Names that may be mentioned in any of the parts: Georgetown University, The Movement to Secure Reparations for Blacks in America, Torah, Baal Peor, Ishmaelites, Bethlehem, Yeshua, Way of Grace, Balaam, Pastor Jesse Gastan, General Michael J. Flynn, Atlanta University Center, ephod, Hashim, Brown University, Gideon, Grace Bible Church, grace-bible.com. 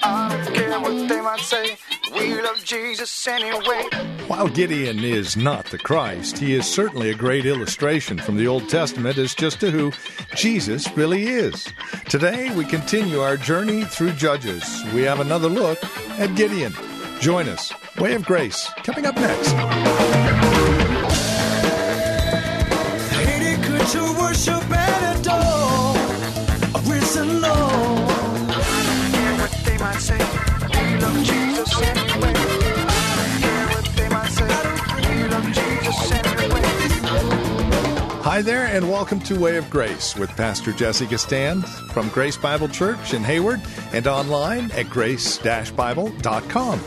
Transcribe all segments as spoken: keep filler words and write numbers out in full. I don't care what they might say, we love Jesus anyway. While Gideon is not the Christ, he is certainly a great illustration from the Old Testament as just to who Jesus really is. Today, we continue our journey through Judges. We have another look at Gideon. Join us. Way of Grace, coming up next. Hated could you worship and adore a risen Lord? Hi there, and welcome to Way of Grace with Pastor Jesse Gastan from Grace Bible Church in Hayward and online at grace dash bible dot com.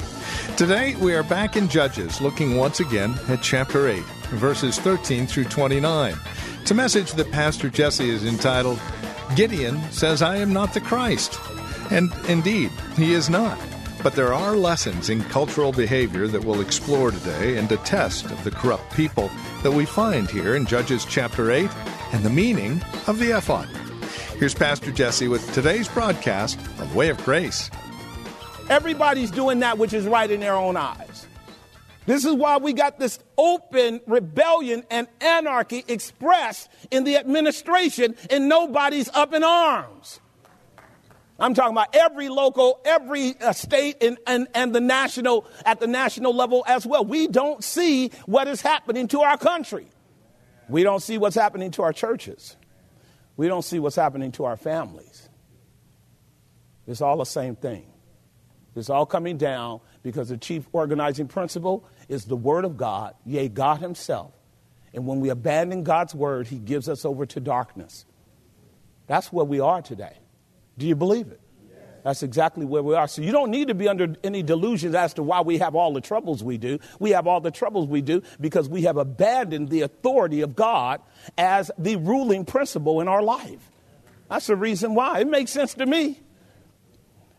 Today, we are back in Judges, looking once again at chapter eight, verses thirteen through twenty-nine. It's a message that Pastor Jesse is entitled, Gideon Says I Am Not the Christ. And indeed, he is not. But there are lessons in cultural behavior that we'll explore today and a test of the corrupt people that we find here in Judges chapter eight and the meaning of the ephod. Here's Pastor Jesse with today's broadcast of Way of Grace. Everybody's doing that which is right in their own eyes. This is why we got this open rebellion and anarchy expressed in the administration, and nobody's up in arms. I'm talking about every local, every uh, state, and, and, and the national, at the national level as well. We don't see what is happening to our country. We don't see what's happening to our churches. We don't see what's happening to our families. It's all the same thing. It's all coming down because the chief organizing principle is the word of God, yea, God himself. And when we abandon God's word, he gives us over to darkness. That's where we are today. Do you believe it? Yes. That's exactly where we are. So you don't need to be under any delusions as to why we have all the troubles we do. We have all the troubles we do because we have abandoned the authority of God as the ruling principle in our life. That's the reason why. It makes sense to me.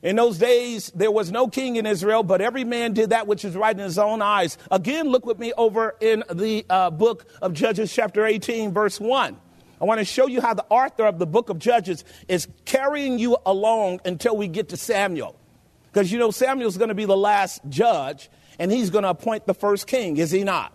In those days, there was no king in Israel, but every man did that which is right in his own eyes. Again, look with me over in the uh, book of Judges, chapter eighteen, verse one. I want to show you how the author of the book of Judges is carrying you along until we get to Samuel. Because, you know, Samuel's going to be the last judge, and he's going to appoint the first king, is he not?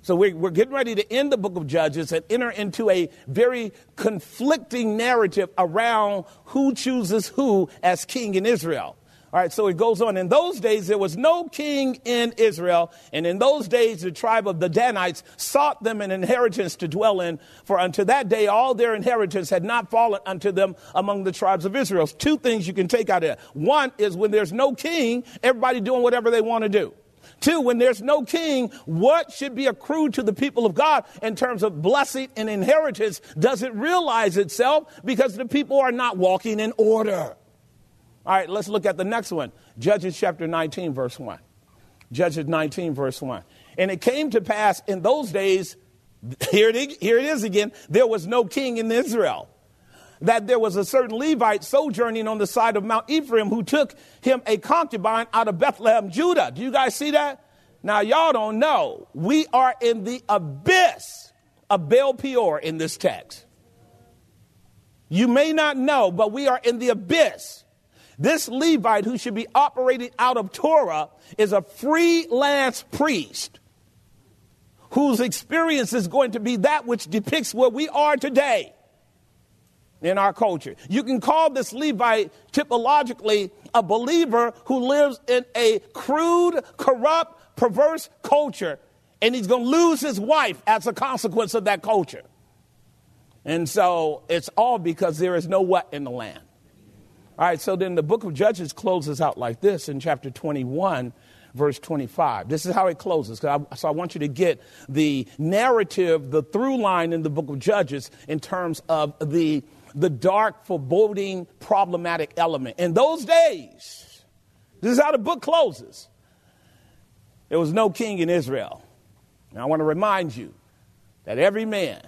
So we're, we're getting ready to end the book of Judges and enter into a very conflicting narrative around who chooses who as king in Israel. All right, so it goes on. In those days, there was no king in Israel. And in those days, the tribe of the Danites sought them an inheritance to dwell in. For unto that day, all their inheritance had not fallen unto them among the tribes of Israel. Two things you can take out of that. One is when there's no king, everybody doing whatever they want to do. Two, when there's no king, what should be accrued to the people of God in terms of blessing and inheritance doesn't realize itself because the people are not walking in order. All right, let's look at the next one. Judges chapter nineteen, verse one. Judges nineteen, verse one. And it came to pass in those days, here it, here it is again, there was no king in Israel, that there was a certain Levite sojourning on the side of Mount Ephraim who took him a concubine out of Bethlehem, Judah. Do you guys see that? Now, y'all don't know. We are in the abyss of Baal Peor in this text. You may not know, but we are in the abyss. This Levite who should be operating out of Torah is a freelance priest whose experience is going to be that which depicts where we are today in our culture. You can call this Levite typologically a believer who lives in a crude, corrupt, perverse culture, and he's going to lose his wife as a consequence of that culture. And so it's all because there is no what in the land. All right, so then the book of Judges closes out like this in chapter twenty-one, verse twenty-five. This is how it closes. I, so I want you to get the narrative, the through line in the book of Judges in terms of the, the dark, foreboding, problematic element. In those days, This is how the book closes. There was no king in Israel. Now, I want to remind you that every man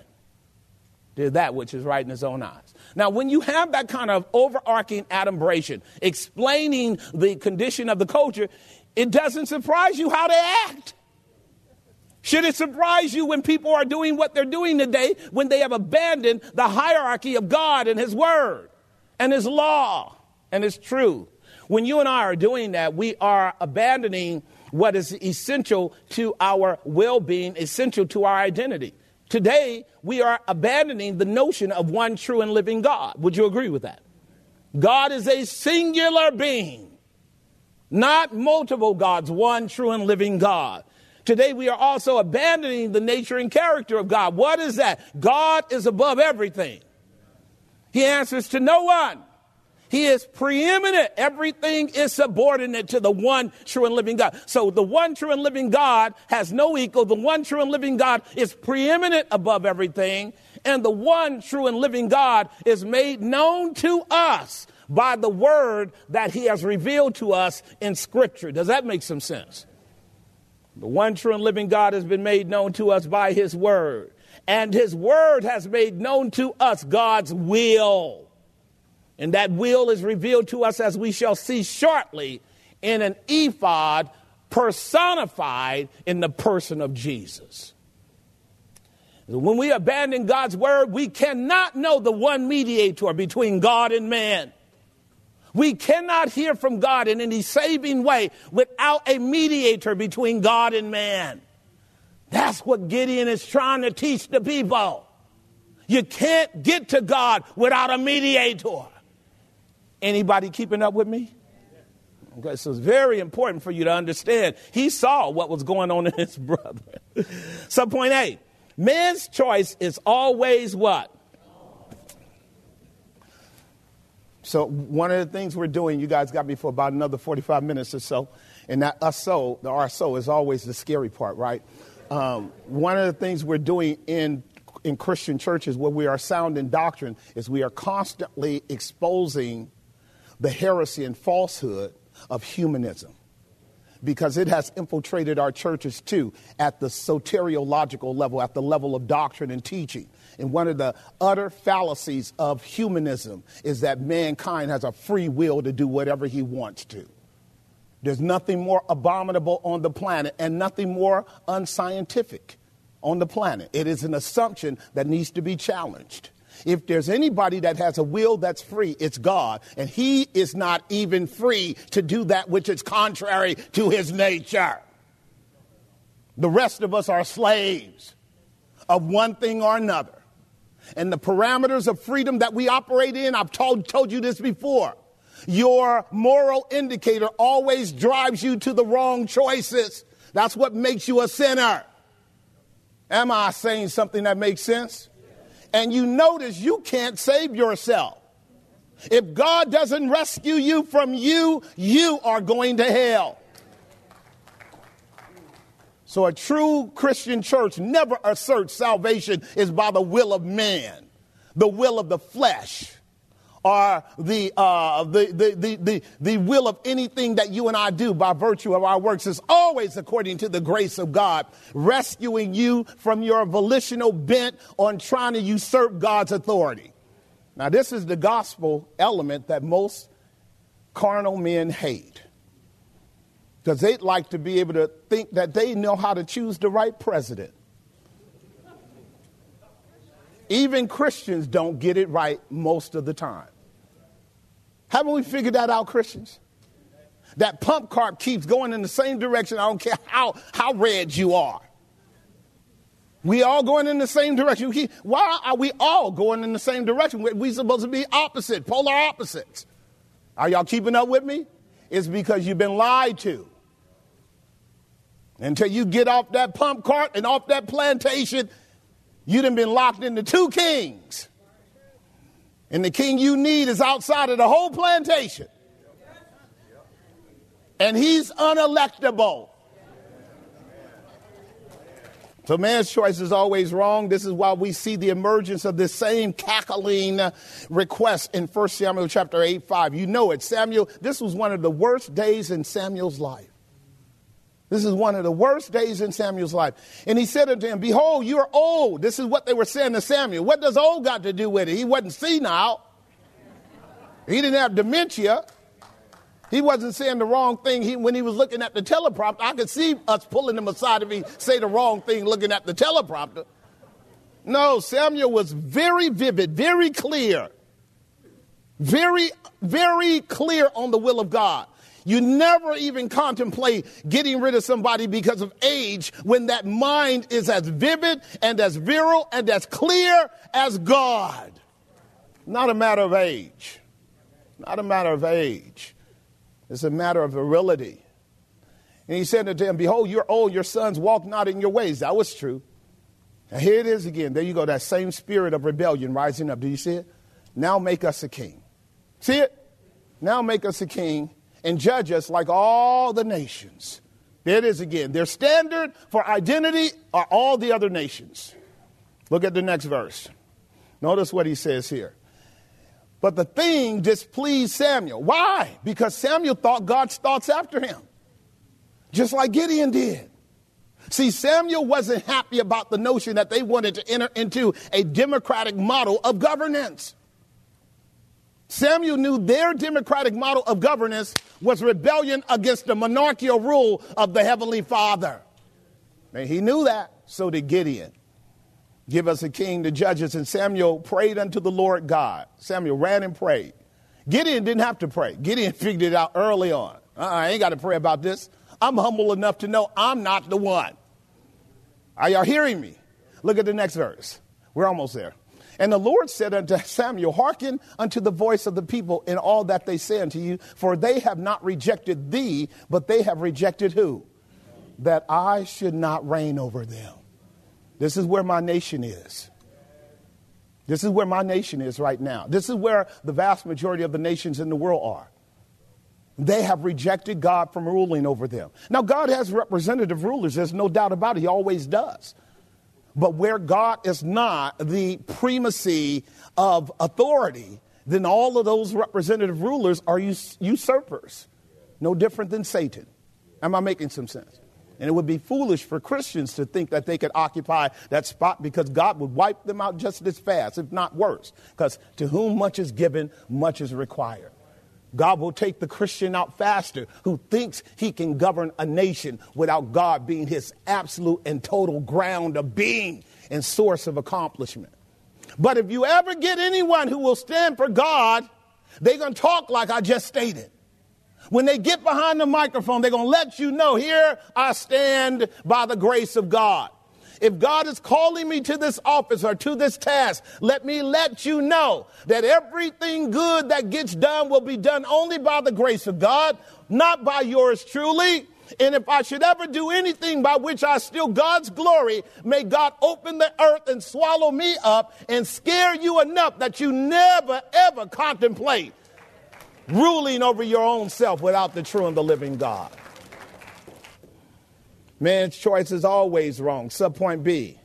did that which is right in his own eyes. Now, when you have that kind of overarching adumbration, explaining the condition of the culture, it doesn't surprise you how they act. Should it surprise you when people are doing what they're doing today, when they have abandoned the hierarchy of God and his word and his law and his truth? When you and I are doing that, we are abandoning what is essential to our well-being, essential to our identity. Today, we are abandoning the notion of one true and living God. Would you agree with that? God is a singular being, not multiple gods, one true and living God. Today, we are also abandoning the nature and character of God. What is that? God is above everything. He answers to no one. He is preeminent. Everything is subordinate to the one true and living God. So the one true and living God has no equal. The one true and living God is preeminent above everything. And the one true and living God is made known to us by the word that he has revealed to us in Scripture. Does that make some sense? The one true and living God has been made known to us by his word. And his word has made known to us God's will. And that will is revealed to us, as we shall see shortly, in an ephod personified in the person of Jesus. When we abandon God's word, we cannot know the one mediator between God and man. We cannot hear from God in any saving way without a mediator between God and man. That's what Gideon is trying to teach the people. You can't get to God without a mediator. Anybody keeping up with me? Okay, so it's very important for you to understand. He saw what was going on in his brother. So point A, man's choice is always what? So one of the things we're doing, you guys got me for about another forty-five minutes or so. And that us so, the our so is always the scary part, right? Um, one of the things we're doing in in Christian churches where we are sound in doctrine is we are constantly exposing the heresy and falsehood of humanism, because it has infiltrated our churches too at the soteriological level, at the level of doctrine and teaching. And one of the utter fallacies of humanism is that mankind has a free will to do whatever he wants to. There's nothing more abominable on the planet and nothing more unscientific on the planet. It is an assumption that needs to be challenged. If there's anybody that has a will that's free, it's God, and he is not even free to do that which is contrary to his nature. The rest of us are slaves of one thing or another. And the parameters of freedom that we operate in, I've told, told you this before, your moral indicator always drives you to the wrong choices. That's what makes you a sinner. Am I saying something that makes sense? And you notice you can't save yourself. If God doesn't rescue you from you, you are going to hell. So a true Christian church never asserts salvation is by the will of man, the will of the flesh, or the, uh, the, the, the, the, the will of anything that you and I do by virtue of our works. Is always according to the grace of God, rescuing you from your volitional bent on trying to usurp God's authority. Now, this is the gospel element that most carnal men hate, because they'd like to be able to think that they know how to choose the right president. Even Christians don't get it right most of the time. Haven't we figured that out, Christians? That pump car keeps going in the same direction. I don't care how, how red you are. We all going in the same direction. We, why are we all going in the same direction? We're we supposed to be opposite, polar opposites. Are y'all keeping up with me? It's because you've been lied to. Until you get off that pump cart and off that plantation, you done been locked into two kings. And the king you need is outside of the whole plantation. And he's unelectable. So man's choice is always wrong. This is why we see the emergence of this same cackling request in First Samuel chapter eight, five. You know it, Samuel. This was one of the worst days in Samuel's life. This is one of the worst days in Samuel's life. And he said unto him, behold, you are old. This is what they were saying to Samuel. What does old got to do with it? He wasn't senile. He didn't have dementia. He wasn't saying the wrong thing he, when he was looking at the teleprompter. I could see us pulling him aside if he say the wrong thing looking at the teleprompter. No, Samuel was very vivid, very clear, very, very clear on the will of God. You never even contemplate getting rid of somebody because of age when that mind is as vivid and as virile and as clear as God. Not a matter of age. Not a matter of age. It's a matter of virility. And he said unto him, behold, you're old, your sons walk not in your ways. That was true. And here it is again. There you go, that same spirit of rebellion rising up. Do you see it? Now make us a king. See it? Now make us a king and judge us like all the nations. There it is again. Their standard for identity are all the other nations. Look at the next verse. Notice what he says here. But the thing displeased Samuel. Why? Because Samuel thought God's thoughts after him, just like Gideon did. See, Samuel wasn't happy about the notion that they wanted to enter into a democratic model of governance. Samuel knew their democratic model of governance was rebellion against the monarchical rule of the Heavenly Father. And he knew that. So did Gideon. Give us a king to judge us. And Samuel prayed unto the Lord God. Samuel ran and prayed. Gideon didn't have to pray. Gideon figured it out early on. Uh-uh, I ain't got to pray about this. I'm humble enough to know I'm not the one. Are y'all hearing me? Look at the next verse. We're almost there. And the Lord said unto Samuel, hearken unto the voice of the people in all that they say unto you, for they have not rejected thee, but they have rejected who? That I should not reign over them. This is where my nation is. This is where my nation is right now. This is where the vast majority of the nations in the world are. They have rejected God from ruling over them. Now, God has representative rulers. There's no doubt about it. He always does. But where God is not the primacy of authority, then all of those representative rulers are us- usurpers. No different than Satan. Am I making some sense? And it would be foolish for Christians to think that they could occupy that spot because God would wipe them out just as fast, if not worse. Because to whom much is given, much is required. God will take the Christian out faster who thinks he can govern a nation without God being his absolute and total ground of being and source of accomplishment. But if you ever get anyone who will stand for God, they're going to talk like I just stated. When they get behind the microphone, they're going to let you know, here I stand by the grace of God. If God is calling me to this office or to this task, let me let you know that everything good that gets done will be done only by the grace of God, not by yours truly. And if I should ever do anything by which I steal God's glory, may God open the earth and swallow me up and scare you enough that you never, ever contemplate ruling over your own self without the true and the living God. Man's choice is always wrong. Subpoint B,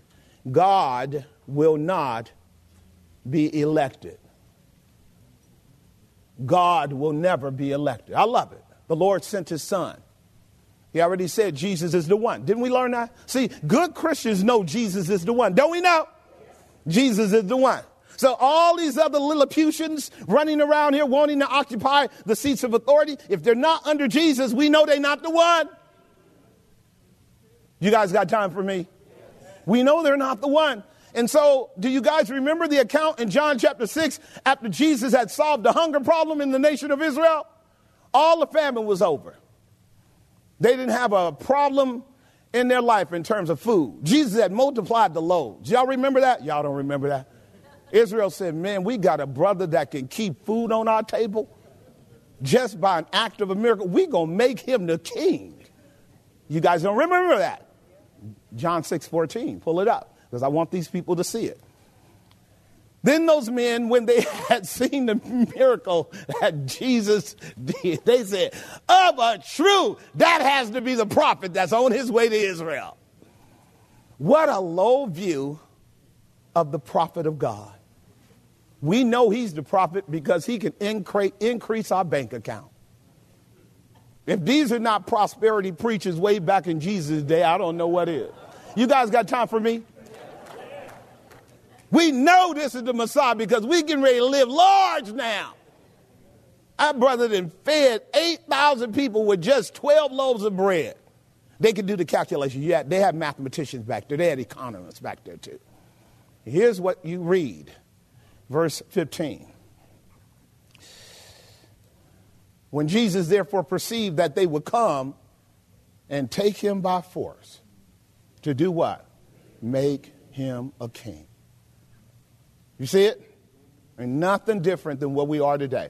God will not be elected. God will never be elected. I love it. The Lord sent his son. He already said Jesus is the one. Didn't we learn that? See, good Christians know Jesus is the one. Don't we know? Yes. Jesus is the one. So all these other Lilliputians running around here wanting to occupy the seats of authority, if they're not under Jesus, we know they're not the one. You guys got time for me? Yes. We know they're not the one. And so do you guys remember the account in John chapter six after Jesus had solved the hunger problem in the nation of Israel? All the famine was over. They didn't have a problem in their life in terms of food. Jesus had multiplied the loaves. Y'all remember that? Y'all don't remember that. Israel said, man, we got a brother that can keep food on our table. Just by an act of a miracle, we're going to make him the king. You guys don't remember that? John six fourteen, pull it up, because I want these people to see it. Then those men, when they had seen the miracle that Jesus did, they said, of a truth, that has to be the prophet that's on his way to Israel. What a low view of the prophet of God. We know he's the prophet because he can increase our bank account. If these are not prosperity preachers way back in Jesus' day, I don't know what is. You guys got time for me? We know this is the Messiah because we getting ready to live large now. Our brother then fed eight thousand people with just twelve loaves of bread. They could do the calculation. Yeah, they had mathematicians back there. They had economists back there too. Here's what you read. Verse fifteen. When Jesus therefore perceived that they would come and take him by force to do what? Make him a king. You see it? And nothing different than what we are today.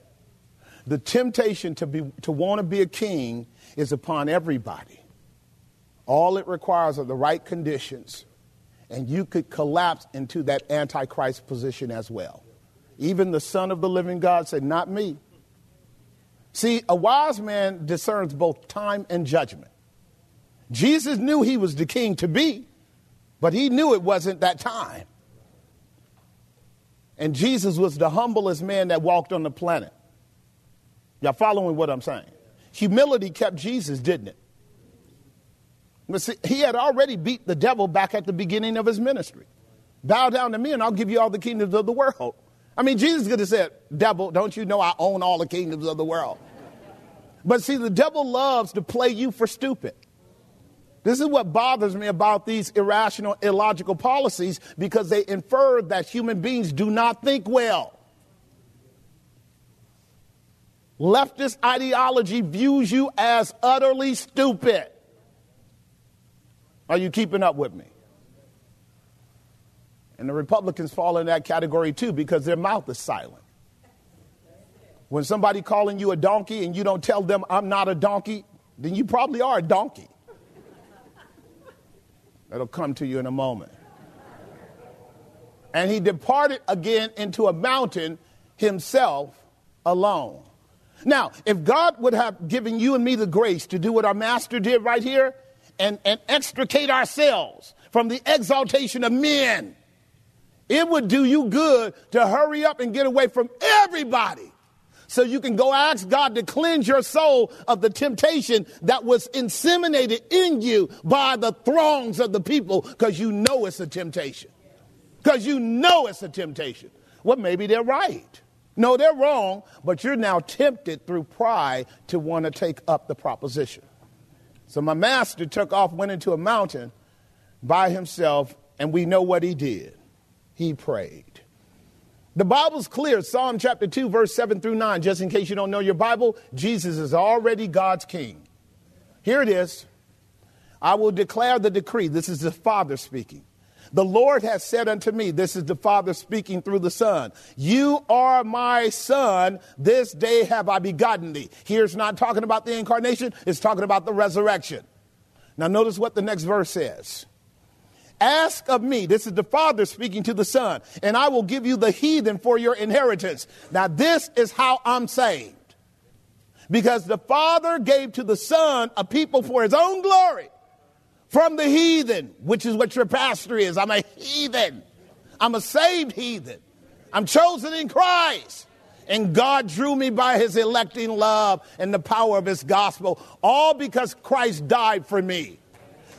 The temptation to be to want to be a king is upon everybody. All it requires are the right conditions, and you could collapse into that antichrist position as well. Even the Son of the Living God said, not me. See, a wise man discerns both time and judgment. Jesus knew he was the king to be, but he knew it wasn't that time. And Jesus was the humblest man that walked on the planet. Y'all following what I'm saying? Humility kept Jesus, didn't it? But see, he had already beat the devil back at the beginning of his ministry. Bow down to me and I'll give you all the kingdoms of the world. I mean, Jesus could have said, devil, don't you know I own all the kingdoms of the world? But see, the devil loves to play you for stupid. This is what bothers me about these irrational, illogical policies, because they infer that human beings do not think well. Leftist ideology views you as utterly stupid. Are you keeping up with me? And the Republicans fall in that category too, because their mouth is silent. When somebody calling you a donkey and you don't tell them I'm not a donkey, then you probably are a donkey. That'll come to you in a moment. And he departed again into a mountain himself alone. Now, if God would have given you and me the grace to do what our master did right here and, and extricate ourselves from the exaltation of men, it would do you good to hurry up and get away from everybody so you can go ask God to cleanse your soul of the temptation that was inseminated in you by the throngs of the people, because you know it's a temptation. Because you know it's a temptation. Well, maybe they're right. No, they're wrong, but you're now tempted through pride to want to take up the proposition. So my master took off, went into a mountain by himself, and we know what he did. He prayed. The Bible's clear. Psalm chapter two, verse seven through nine. Just in case you don't know your Bible, Jesus is already God's king. Here it is. I will declare the decree. This is the Father speaking. The Lord has said unto me, this is the Father speaking through the Son, you are my Son, this day have I begotten thee. Here's not talking about the incarnation, it's talking about the resurrection. Now notice what the next verse says. Ask of me, this is the Father speaking to the Son, and I will give you the heathen for your inheritance. Now this is how I'm saved. Because the Father gave to the Son a people for his own glory. From the heathen, which is what your pastor is. I'm a heathen. I'm a saved heathen. I'm chosen in Christ. And God drew me by his electing love and the power of his gospel, all because Christ died for me.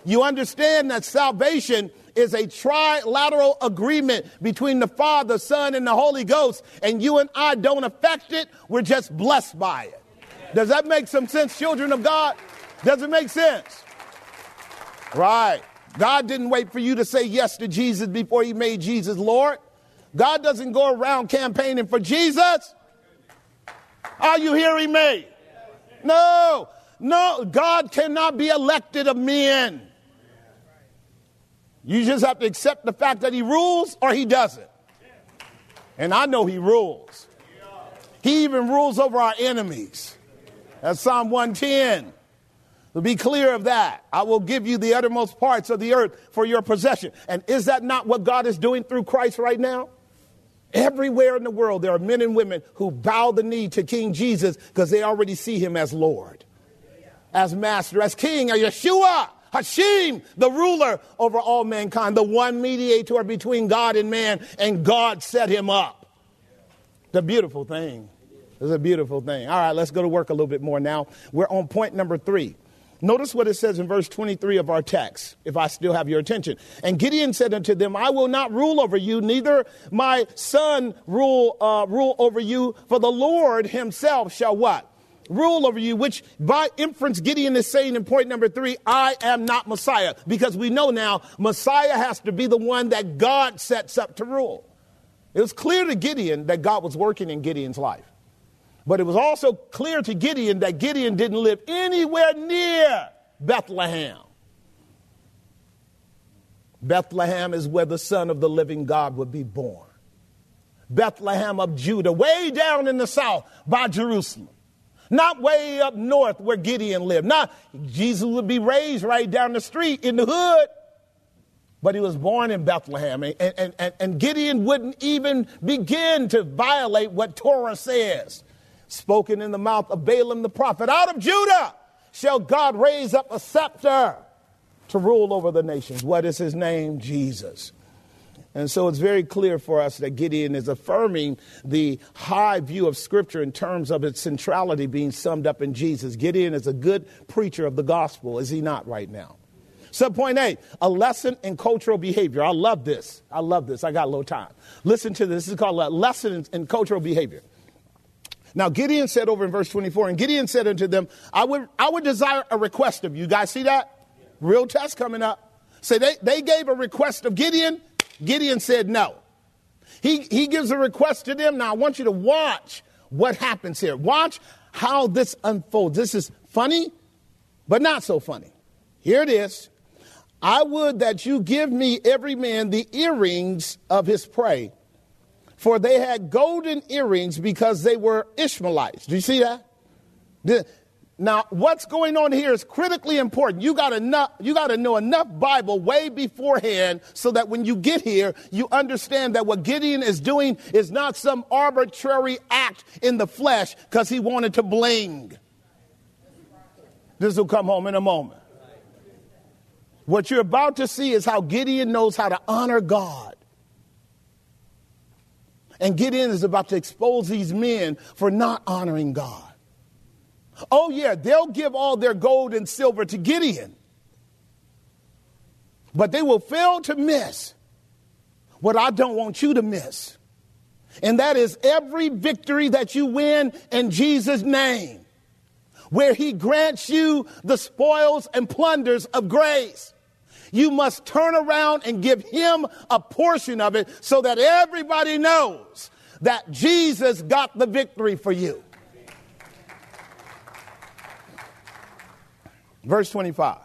You understand that salvation is a trilateral agreement between the Father, Son, and the Holy Ghost, and you and I don't affect it. We're just blessed by it. Does that make some sense, children of God? Does it make sense? Right. God didn't wait for you to say yes to Jesus before he made Jesus Lord. God doesn't go around campaigning for Jesus. Are you hearing me? No, no, God cannot be elected of men. You just have to accept the fact that he rules or he doesn't. And I know he rules. He even rules over our enemies. That's Psalm one ten. To be clear of that, I will give you the uttermost parts of the earth for your possession. And is that not what God is doing through Christ right now? Everywhere in the world, there are men and women who bow the knee to King Jesus because they already see him as Lord, as Master, as King, as Yeshua, Hashim, the ruler over all mankind, the one mediator between God and man, and God set him up. It's a beautiful thing. It's a beautiful thing. All right, let's go to work a little bit more now. We're on point number three. Notice what it says in verse twenty-three of our text, if I still have your attention. And Gideon said unto them, I will not rule over you, neither my son rule uh, rule over you, for the Lord himself shall what? Rule over you, which by inference Gideon is saying in point number three, I am not Messiah, because we know now Messiah has to be the one that God sets up to rule. It was clear to Gideon that God was working in Gideon's life. But it was also clear to Gideon that Gideon didn't live anywhere near Bethlehem. Bethlehem is where the Son of the living God would be born. Bethlehem of Judah, way down in the south by Jerusalem. Not way up north where Gideon lived. Not Jesus would be raised right down the street in the hood. But he was born in Bethlehem. And, and, and, and Gideon wouldn't even begin to violate what Torah says. Spoken in the mouth of Balaam the prophet, out of Judah shall God raise up a scepter to rule over the nations. What is his name? Jesus. And so it's very clear for us that Gideon is affirming the high view of Scripture in terms of its centrality being summed up in Jesus. Gideon is a good preacher of the gospel, is he not right now? Subpoint eight, a lesson in cultural behavior. I love this. I love this. I got a little time. Listen to this. This is called a lesson in cultural behavior. Now, Gideon said over in verse twenty-four, and Gideon said unto them, I would I would desire a request of you. You guys see that? Real test coming up. So they, they gave a request of Gideon. Gideon said no. He, he gives a request to them. Now, I want you to watch what happens here. Watch how this unfolds. This is funny, but not so funny. Here it is. I would that you give me every man the earrings of his prey. For they had golden earrings because they were Ishmaelites. Do you see that? The, now, what's going on here is critically important. You got enough, you got to know enough Bible way beforehand so that when you get here, you understand that what Gideon is doing is not some arbitrary act in the flesh because he wanted to bling. This will come home in a moment. What you're about to see is how Gideon knows how to honor God. And Gideon is about to expose these men for not honoring God. Oh, yeah, they'll give all their gold and silver to Gideon. But they will fail to miss what I don't want you to miss. And that is every victory that you win in Jesus' name, where he grants you the spoils and plunders of grace. You must turn around and give him a portion of it so that everybody knows that Jesus got the victory for you. Verse twenty-five.